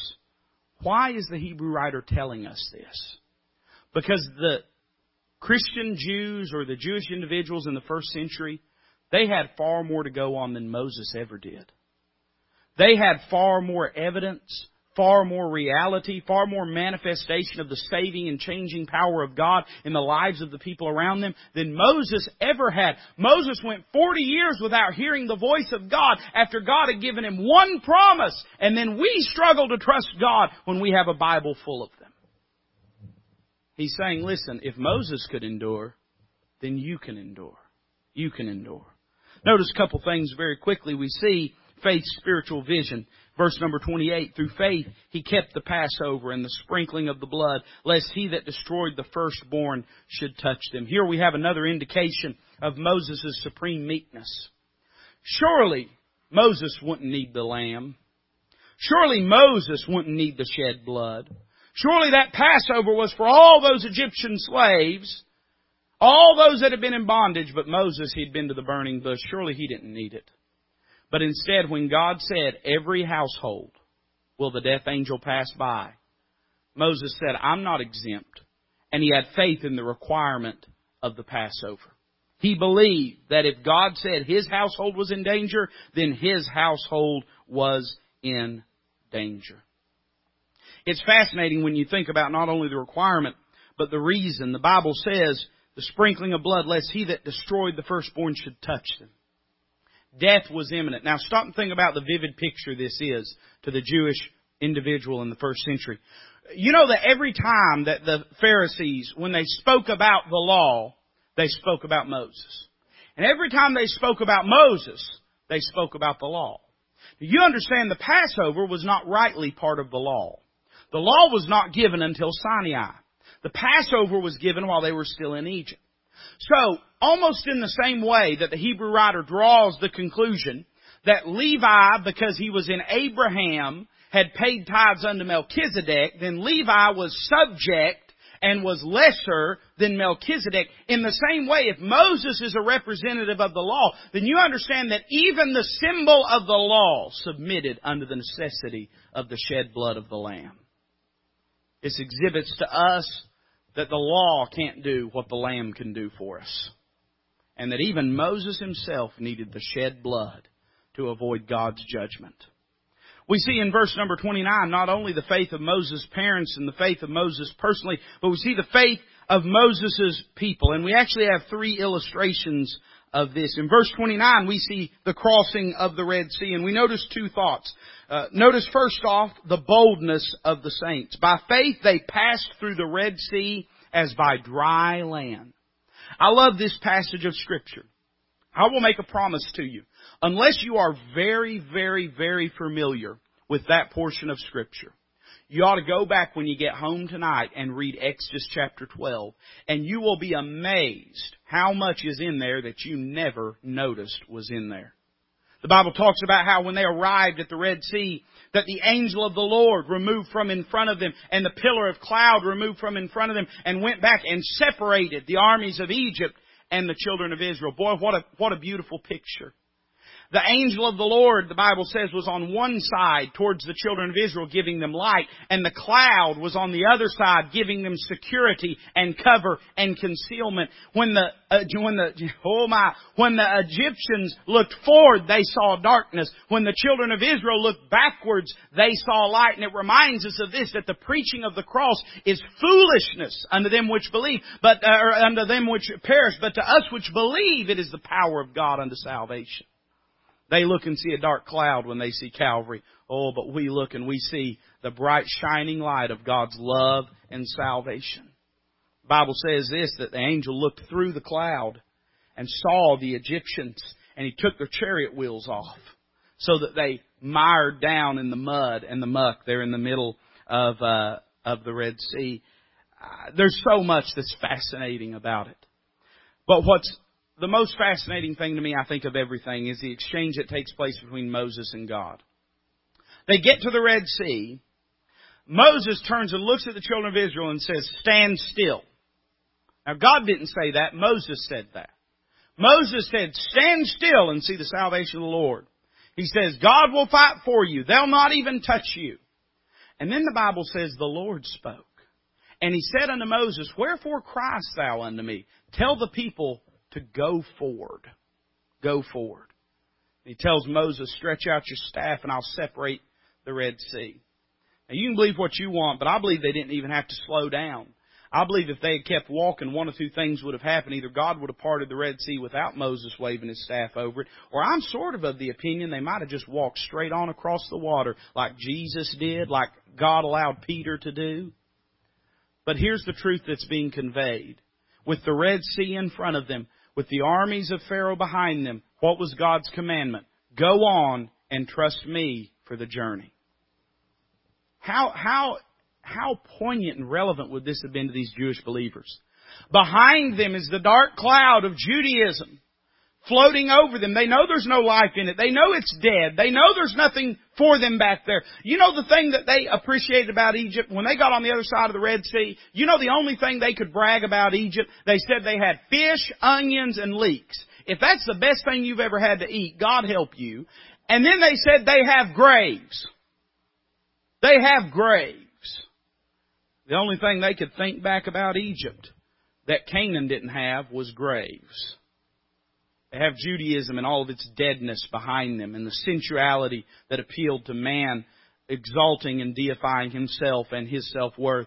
Why is the Hebrew writer telling us this? Because the Christian Jews or the Jewish individuals in the first century, they had far more to go on than Moses ever did. They had far more evidence, far more reality, far more manifestation of the saving and changing power of God in the lives of the people around them than Moses ever had. Moses went forty years without hearing the voice of God after God had given him one promise, and then we struggle to trust God when we have a Bible full of them. He's saying, listen, if Moses could endure, then you can endure. You can endure. Notice a couple things very quickly. We see faith's spiritual vision. Verse number twenty-eight, through faith he kept the Passover and the sprinkling of the blood, lest he that destroyed the firstborn should touch them. Here we have another indication of Moses' supreme meekness. Surely Moses wouldn't need the lamb. Surely Moses wouldn't need the shed blood. Surely that Passover was for all those Egyptian slaves, all those that had been in bondage, but Moses, he'd been to the burning bush. Surely he didn't need it. But instead, when God said, every household will the death angel pass by, Moses said, I'm not exempt. And he had faith in the requirement of the Passover. He believed that if God said his household was in danger, then his household was in danger. It's fascinating when you think about not only the requirement, but the reason. The Bible says, the sprinkling of blood, lest he that destroyed the firstborn should touch them. Death was imminent. Now stop and think about the vivid picture this is to the Jewish individual in the first century. You know that every time that the Pharisees, when they spoke about the law, they spoke about Moses. And every time they spoke about Moses, they spoke about the law. You understand the Passover was not rightly part of the law. The law was not given until Sinai. The Passover was given while they were still in Egypt. So, almost in the same way that the Hebrew writer draws the conclusion that Levi, because he was in Abraham, had paid tithes unto Melchizedek, then Levi was subject and was lesser than Melchizedek. In the same way, if Moses is a representative of the law, then you understand that even the symbol of the law submitted under the necessity of the shed blood of the Lamb. This exhibits to us that the law can't do what the Lamb can do for us. And that even Moses himself needed the shed blood to avoid God's judgment. We see in verse number twenty-nine not only the faith of Moses' parents and the faith of Moses personally, but we see the faith of Moses' people. And we actually have three illustrations of this. In verse twenty-nine, we see the crossing of the Red Sea, and we notice two thoughts. Uh, notice first off, the boldness of the saints. By faith, they passed through the Red Sea as by dry land. I love this passage of Scripture. I will make a promise to you. Unless you are very, very, very familiar with that portion of Scripture, you ought to go back when you get home tonight and read Exodus chapter twelve, and you will be amazed how much is in there that you never noticed was in there. The Bible talks about how when they arrived at the Red Sea, that the angel of the Lord removed from in front of them, and the pillar of cloud removed from in front of them, and went back and separated the armies of Egypt and the children of Israel. Boy, what a, what a beautiful picture. The angel of the Lord, the Bible says, was on one side towards the children of Israel, giving them light. And the cloud was on the other side, giving them security and cover and concealment. When the, uh, when the, oh my, when the Egyptians looked forward, they saw darkness. When the children of Israel looked backwards, they saw light. And it reminds us of this, that the preaching of the cross is foolishness unto them which believe, but, uh, or unto them which perish. But to us which believe, it is the power of God unto salvation. They look and see a dark cloud when they see Calvary. Oh, but we look and we see the bright shining light of God's love and salvation. The Bible says this, that the angel looked through the cloud and saw the Egyptians, and he took their chariot wheels off so that they mired down in the mud and the muck there in the middle of, uh, of the Red Sea. Uh, there's so much that's fascinating about it. But what's the most fascinating thing to me, I think, of everything is the exchange that takes place between Moses and God. They get to the Red Sea. Moses turns and looks at the children of Israel and says, "Stand still." Now, God didn't say that. Moses said that. Moses said, "Stand still and see the salvation of the Lord." He says, "God will fight for you. They'll not even touch you." And then the Bible says the Lord spoke. And he said unto Moses, "Wherefore criest thou unto me? Tell the people to go forward. Go forward." He tells Moses, "Stretch out your staff and I'll separate the Red Sea." Now, you can believe what you want, but I believe they didn't even have to slow down. I believe if they had kept walking, one of two things would have happened. Either God would have parted the Red Sea without Moses waving his staff over it, or I'm sort of of the opinion they might have just walked straight on across the water like Jesus did, like God allowed Peter to do. But here's the truth that's being conveyed. With the Red Sea in front of them, with the armies of Pharaoh behind them, what was God's commandment? Go on and trust me for the journey. How how how poignant and relevant would this have been to these Jewish believers? Behind them is the dark cloud of Judaism floating over them. They know there's no life in it. They know it's dead. They know there's nothing for them back there. You know the thing that they appreciated about Egypt? When they got on the other side of the Red Sea, you know the only thing they could brag about Egypt? They said they had fish, onions, and leeks. If that's the best thing you've ever had to eat, God help you. And then they said they have graves. They have graves. The only thing they could think back about Egypt that Canaan didn't have was graves. They have Judaism and all of its deadness behind them and the sensuality that appealed to man, exalting and deifying himself and his self-worth.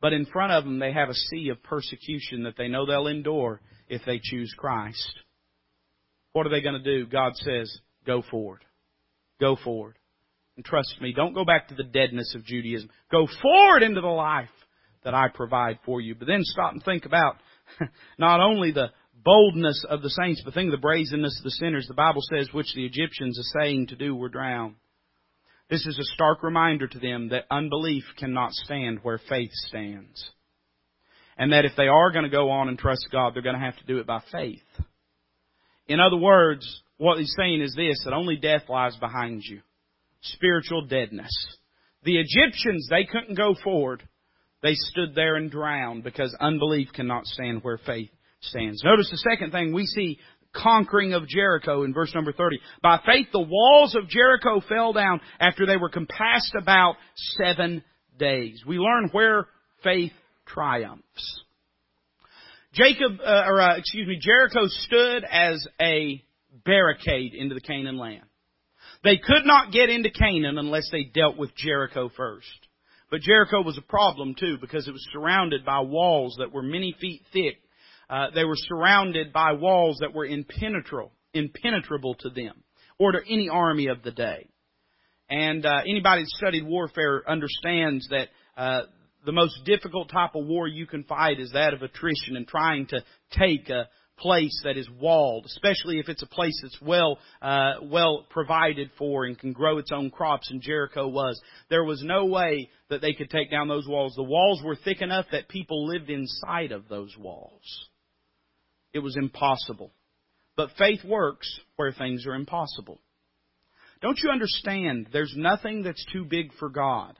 But in front of them, they have a sea of persecution that they know they'll endure if they choose Christ. What are they going to do? God says, "Go forward. Go forward. And trust me, don't go back to the deadness of Judaism. Go forward into the life that I provide for you." But then stop and think about not only the boldness of the saints, but think of the brazenness of the sinners. The Bible says, which the Egyptians assaying to do were drowned. This is a stark reminder to them that unbelief cannot stand where faith stands. And that if they are going to go on and trust God, they're going to have to do it by faith. In other words, what he's saying is this, that only death lies behind you. Spiritual deadness. The Egyptians, they couldn't go forward. They stood there and drowned because unbelief cannot stand where faith stands. Notice the second thing we see, conquering of Jericho in verse number thirty. By faith, the walls of Jericho fell down after they were compassed about seven days. We learn where faith triumphs. Jacob, uh, or uh, excuse me, Jericho stood as a barricade into the Canaan land. They could not get into Canaan unless they dealt with Jericho first. But Jericho was a problem too because it was surrounded by walls that were many feet thick. Uh, they were surrounded by walls that were impenetrable, impenetrable to them or to any army of the day. And uh, anybody that studied warfare understands that uh, the most difficult type of war you can fight is that of attrition and trying to take a place that is walled, especially if it's a place that's well uh, well provided for and can grow its own crops, and Jericho was. There was no way that they could take down those walls. The walls were thick enough that people lived inside of those walls. It was impossible. But faith works where things are impossible. Don't you understand? There's nothing that's too big for God.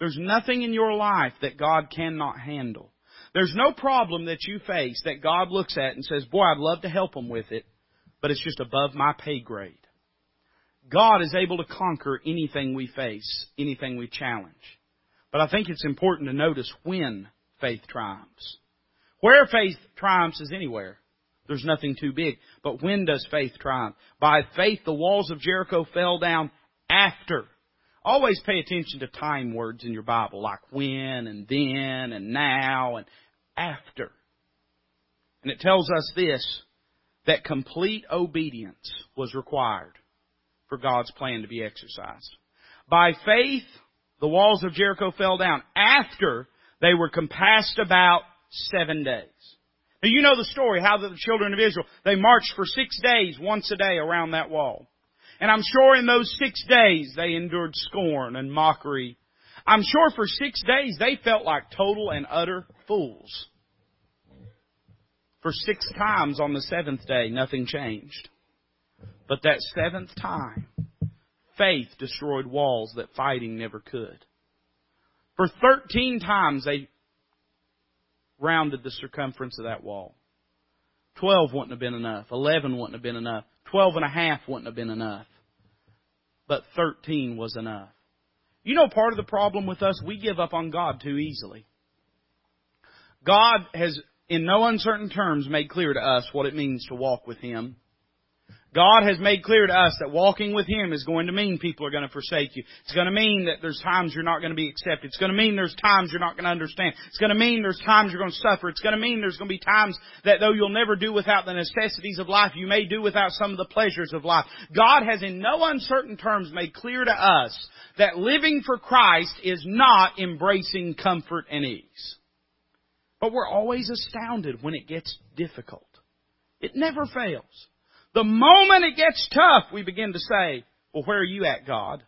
There's nothing in your life that God cannot handle. There's no problem that you face that God looks at and says, "Boy, I'd love to help them with it, but it's just above my pay grade." God is able to conquer anything we face, anything we challenge. But I think it's important to notice when faith triumphs. Where faith triumphs is anywhere. There's nothing too big. But when does faith triumph? By faith the walls of Jericho fell down after. Always pay attention to time words in your Bible, like when and then and now and after. And it tells us this, that complete obedience was required for God's plan to be exercised. By faith, the walls of Jericho fell down after they were compassed about seven days. Now, you know the story, how the children of Israel, they marched for six days, once a day, around that wall. And I'm sure in those six days they endured scorn and mockery. I'm sure for six days they felt like total and utter fools. For six times on the seventh day, nothing changed. But that seventh time, faith destroyed walls that fighting never could. For thirteen times they rounded the circumference of that wall. Twelve wouldn't have been enough. Eleven wouldn't have been enough. Twelve and a half wouldn't have been enough. But thirteen was enough. You know, part of the problem with us, we give up on God too easily. God has, in no uncertain terms, made clear to us what it means to walk with Him. God has made clear to us that walking with Him is going to mean people are going to forsake you. It's going to mean that there's times you're not going to be accepted. It's going to mean there's times you're not going to understand. It's going to mean there's times you're going to suffer. It's going to mean there's going to be times that though you'll never do without the necessities of life, you may do without some of the pleasures of life. God has in no uncertain terms made clear to us that living for Christ is not embracing comfort and ease. But we're always astounded when it gets difficult. It never fails. The moment it gets tough, we begin to say, well, where are you at, God?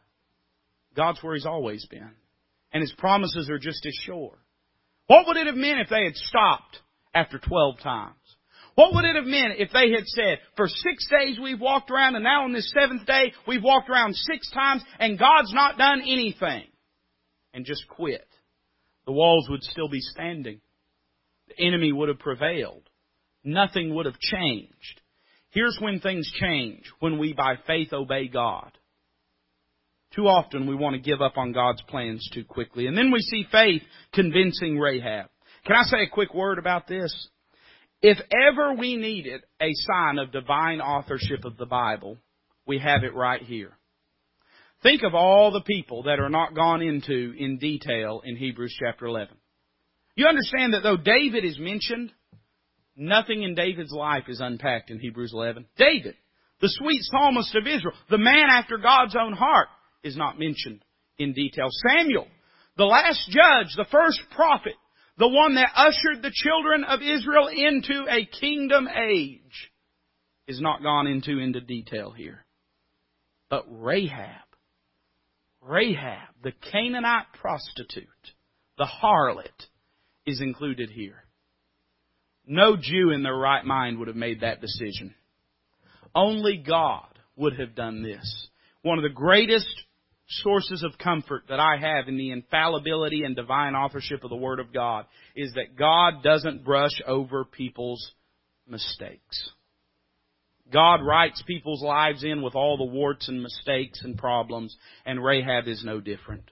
God's where He's always been. And His promises are just as sure. What would it have meant if they had stopped after twelve times? What would it have meant if they had said, for six days we've walked around, and now on this seventh day we've walked around six times, and God's not done anything? And just quit. The walls would still be standing. The enemy would have prevailed. Nothing would have changed. Here's when things change, when we by faith obey God. Too often we want to give up on God's plans too quickly. And then we see faith convincing Rahab. Can I say a quick word about this? If ever we needed a sign of divine authorship of the Bible, we have it right here. Think of all the people that are not gone into in detail in Hebrews chapter eleven. You understand that though David is mentioned, nothing in David's life is unpacked in Hebrews eleven. David, the sweet psalmist of Israel, the man after God's own heart, is not mentioned in detail. Samuel, the last judge, the first prophet, the one that ushered the children of Israel into a kingdom age, is not gone into into detail here. But Rahab, Rahab, the Canaanite prostitute, the harlot, is included here. No Jew in their right mind would have made that decision. Only God would have done this. One of the greatest sources of comfort that I have in the infallibility and divine authorship of the Word of God is that God doesn't brush over people's mistakes. God writes people's lives in with all the warts and mistakes and problems, and Rahab is no different.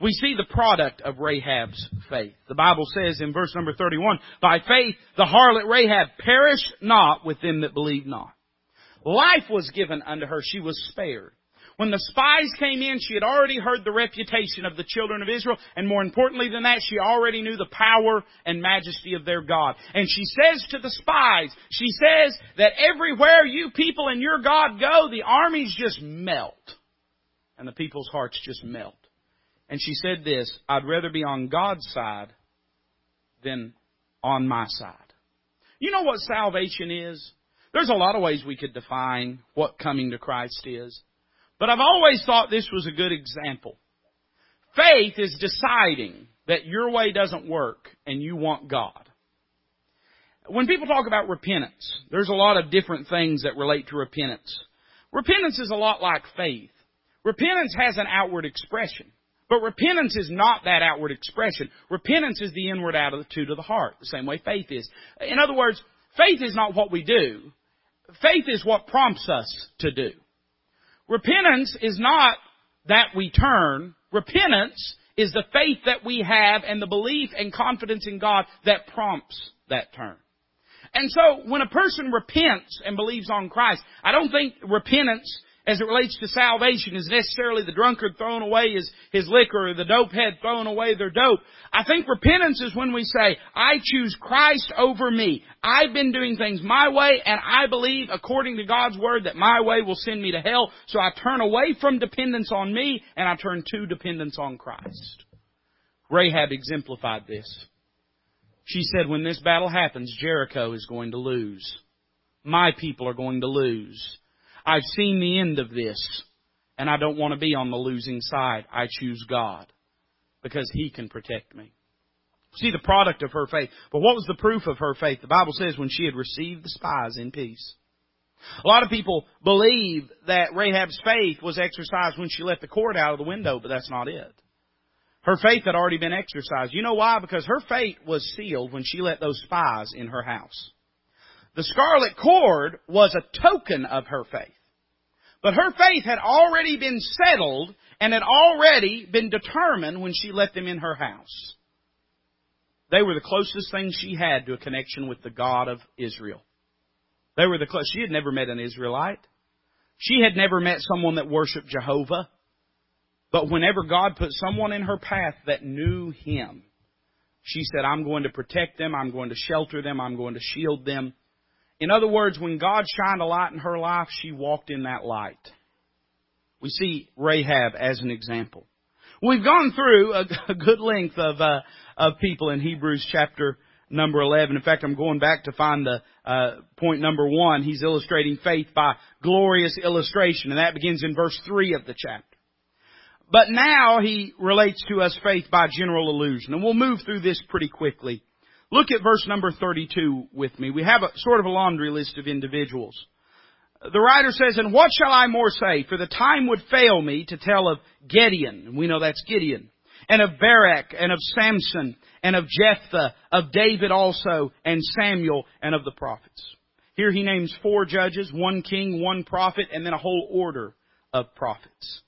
We see the product of Rahab's faith. The Bible says in verse number thirty-one, by faith the harlot Rahab perished not with them that believed not. Life was given unto her. She was spared. When the spies came in, she had already heard the reputation of the children of Israel. And more importantly than that, she already knew the power and majesty of their God. And she says to the spies, she says that everywhere you people and your God go, the armies just melt. And the people's hearts just melt. And she said this, I'd rather be on God's side than on my side. You know what salvation is? There's a lot of ways we could define what coming to Christ is. But I've always thought this was a good example. Faith is deciding that your way doesn't work and you want God. When people talk about repentance, there's a lot of different things that relate to repentance. Repentance is a lot like faith. Repentance has an outward expression. But repentance is not that outward expression. Repentance is the inward attitude of the heart, the same way faith is. In other words, faith is not what we do. Faith is what prompts us to do. Repentance is not that we turn. Repentance is the faith that we have and the belief and confidence in God that prompts that turn. And so when a person repents and believes on Christ, I don't think repentance as it relates to salvation is necessarily the drunkard throwing away his, his liquor or the dopehead throwing away their dope. I think repentance is when we say, I choose Christ over me. I've been doing things my way, and I believe, according to God's word, that my way will send me to hell. So I turn away from dependence on me, and I turn to dependence on Christ. Rahab exemplified this. She said, when this battle happens, Jericho is going to lose. My people are going to lose. I've seen the end of this, and I don't want to be on the losing side. I choose God because He can protect me. See the product of her faith. But what was the proof of her faith? The Bible says when she had received the spies in peace. A lot of people believe that Rahab's faith was exercised when she let the cord out of the window, but that's not it. Her faith had already been exercised. You know why? Because her faith was sealed when she let those spies in her house. The scarlet cord was a token of her faith. But her faith had already been settled and had already been determined when she let them in her house. They were the closest thing she had to a connection with the God of Israel. They were the closest. She had never met an Israelite. She had never met someone that worshiped Jehovah. But whenever God put someone in her path that knew Him, she said, I'm going to protect them, I'm going to shelter them, I'm going to shield them. In other words, when God shined a light in her life, she walked in that light. We see Rahab as an example. We've gone through a, a good length of uh, of people in Hebrews chapter number eleven. In fact, I'm going back to find the uh, point number one. He's illustrating faith by glorious illustration, and that begins in verse three of the chapter. But now he relates to us faith by general allusion, and we'll move through this pretty quickly. Look at verse number thirty-two with me. We have a sort of a laundry list of individuals. The writer says, and what shall I more say? For the time would fail me to tell of Gideon, and we know that's Gideon, and of Barak, and of Samson, and of Jephthah, of David also, and Samuel, and of the prophets. Here he names four judges, one king, one prophet, and then a whole order of prophets.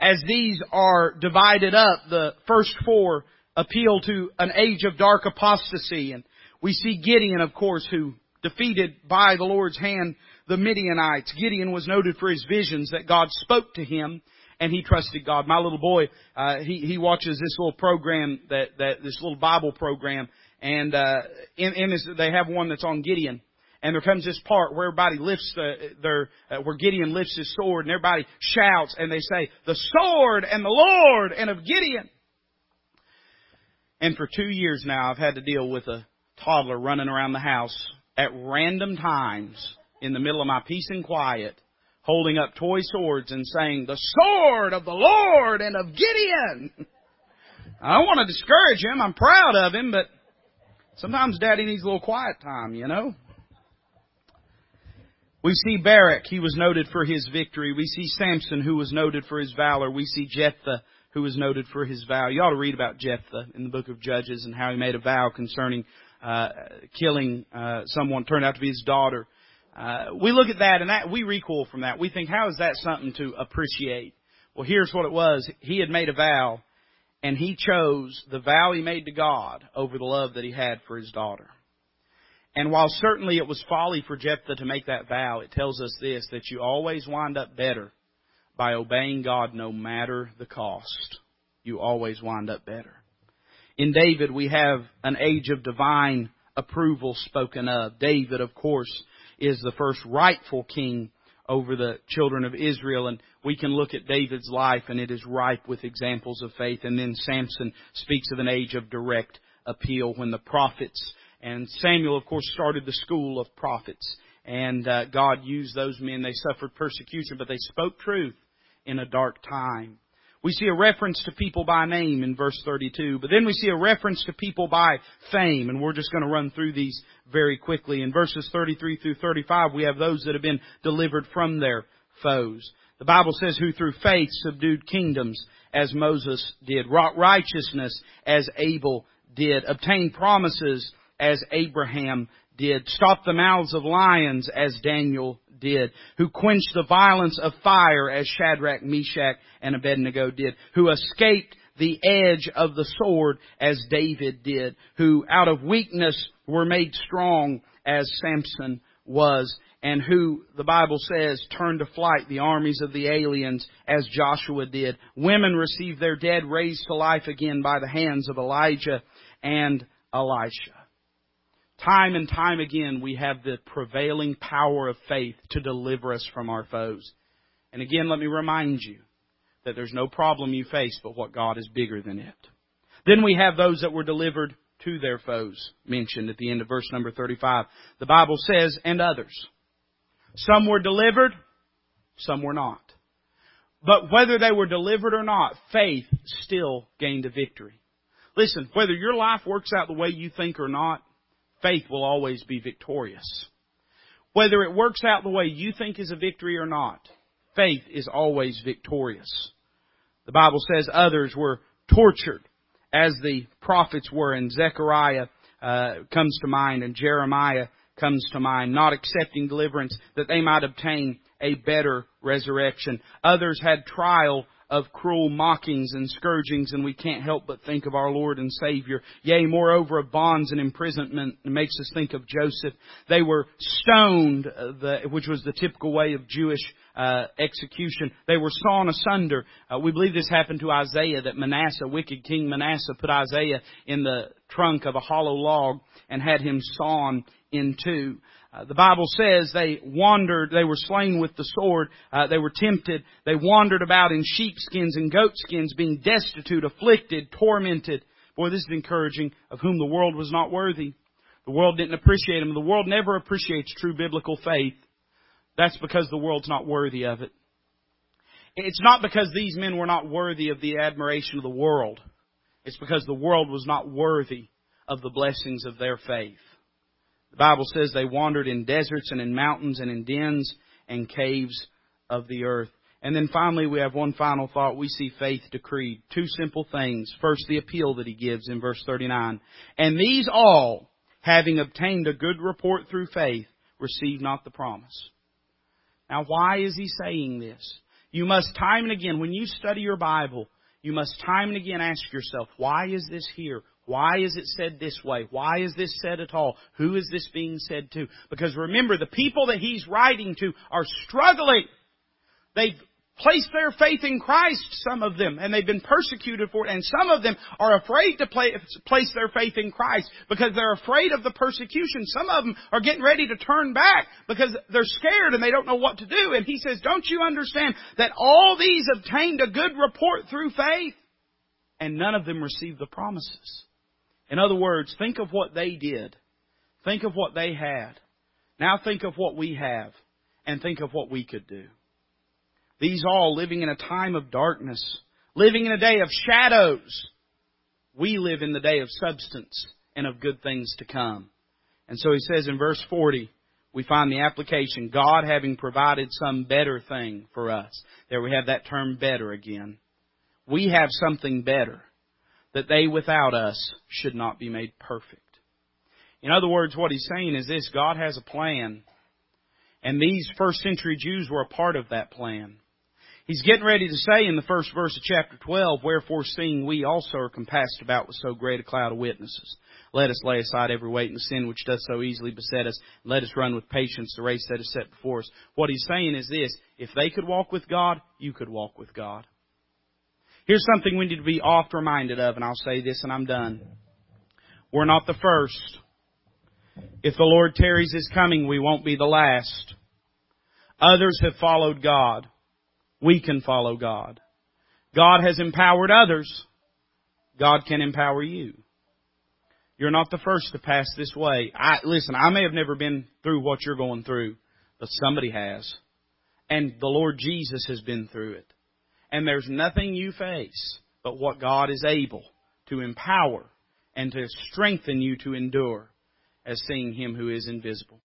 As these are divided up, the first four appeal to an age of dark apostasy. And we see Gideon, of course, who defeated by the Lord's hand the Midianites. Gideon was noted for his visions that God spoke to him, and he trusted God. My little boy, uh, he, he watches this little program, that, that this little Bible program, and uh, in, in this, they have one that's on Gideon. And there comes this part where everybody lifts the, their, uh, where Gideon lifts his sword, and everybody shouts, and they say, the sword and the Lord and of Gideon. And for two years now, I've had to deal with a toddler running around the house at random times in the middle of my peace and quiet, holding up toy swords and saying, the sword of the Lord and of Gideon. I don't want to discourage him. I'm proud of him, but sometimes Daddy needs a little quiet time, you know. We see Barak. He was noted for his victory. We see Samson, who was noted for his valor. We see Jephthah, who was noted for his vow. You ought to read about Jephthah in the book of Judges and how he made a vow concerning uh, killing uh, someone. Turned out to be his daughter. Uh, we look at that and that we recoil from that. We think, how is that something to appreciate? Well, here's what it was. He had made a vow, and he chose the vow he made to God over the love that he had for his daughter. And while certainly it was folly for Jephthah to make that vow, it tells us this, that you always wind up better by obeying God no matter the cost. You always wind up better. In David, we have an age of divine approval spoken of. David, of course, is the first rightful king over the children of Israel. And we can look at David's life, and it is ripe with examples of faith. And then Samson speaks of an age of direct appeal when the prophets, and Samuel, of course, started the school of prophets. And uh, God used those men. They suffered persecution, but they spoke truth in a dark time. We see a reference to people by name in verse thirty-two. But then we see a reference to people by fame. And we're just going to run through these very quickly. In verses thirty-three through thirty-five, we have those that have been delivered from their foes. The Bible says, who through faith subdued kingdoms as Moses did, wrought righteousness as Abel did, obtained promises as Abraham did, stopped the mouths of lions as Daniel did, who quenched the violence of fire as Shadrach, Meshach, and Abednego did, who escaped the edge of the sword as David did, who out of weakness were made strong as Samson was, and who, the Bible says, turned to flight the armies of the aliens as Joshua did. Women received their dead raised to life again by the hands of Elijah and Elisha. Time and time again, we have the prevailing power of faith to deliver us from our foes. And again, let me remind you that there's no problem you face, but what God is bigger than it. Then we have those that were delivered to their foes, mentioned at the end of verse number thirty-five. The Bible says, and others. Some were delivered, some were not. But whether they were delivered or not, faith still gained a victory. Listen, whether your life works out the way you think or not, faith will always be victorious. Whether it works out the way you think is a victory or not, faith is always victorious. The Bible says others were tortured, as the prophets were, and Zechariah uh, comes to mind, and Jeremiah comes to mind, not accepting deliverance that they might obtain a better resurrection. Others had trial of cruel mockings and scourgings, and we can't help but think of our Lord and Savior. Yea, moreover, of bonds and imprisonment makes us think of Joseph. They were stoned, uh, the, which was the typical way of Jewish uh, execution. They were sawn asunder. Uh, we believe this happened to Isaiah, that Manasseh, wicked King Manasseh, put Isaiah in the trunk of a hollow log and had him sawn in two. Uh, the Bible says they wandered, they were slain with the sword, uh, they were tempted, they wandered about in sheepskins and goatskins, being destitute, afflicted, tormented. Boy, this is encouraging. Of whom the world was not worthy. The world didn't appreciate them. The world never appreciates true biblical faith. That's because the world's not worthy of it. It's not because these men were not worthy of the admiration of the world. It's because the world was not worthy of the blessings of their faith. The Bible says they wandered in deserts and in mountains and in dens and caves of the earth. And then finally, we have one final thought. We see faith decreed. Two simple things. First, the appeal that he gives in verse thirty-nine. And these all, having obtained a good report through faith, received not the promise. Now, why is he saying this? You must time and again, when you study your Bible, you must time and again ask yourself, why is this here? Why is it said this way? Why is this said at all? Who is this being said to? Because remember, the people that he's writing to are struggling. They've placed their faith in Christ, some of them, and they've been persecuted for it. And some of them are afraid to place their faith in Christ because they're afraid of the persecution. Some of them are getting ready to turn back because they're scared and they don't know what to do. And he says, don't you understand that all these obtained a good report through faith? And none of them received the promises. In other words, think of what they did. Think of what they had. Now think of what we have. And think of what we could do. These all living in a time of darkness. Living in a day of shadows. We live in the day of substance and of good things to come. And so he says in verse forty, we find the application. God having provided some better thing for us. There we have that term better again. We have something better, that they without us should not be made perfect. In other words, what he's saying is this: God has a plan, and these first century Jews were a part of that plan. He's getting ready to say in the first verse of chapter twelve, wherefore seeing we also are compassed about with so great a cloud of witnesses, let us lay aside every weight and the sin which doth so easily beset us, and let us run with patience the race that is set before us. What he's saying is this: if they could walk with God, you could walk with God. Here's something we need to be oft reminded of, and I'll say this and I'm done. We're not the first. If the Lord tarries His coming, we won't be the last. Others have followed God. We can follow God. God has empowered others. God can empower you. You're not the first to pass this way. I, listen, I may have never been through what you're going through, but somebody has. And the Lord Jesus has been through it. And there's nothing you face but what God is able to empower and to strengthen you to endure, as seeing Him who is invisible.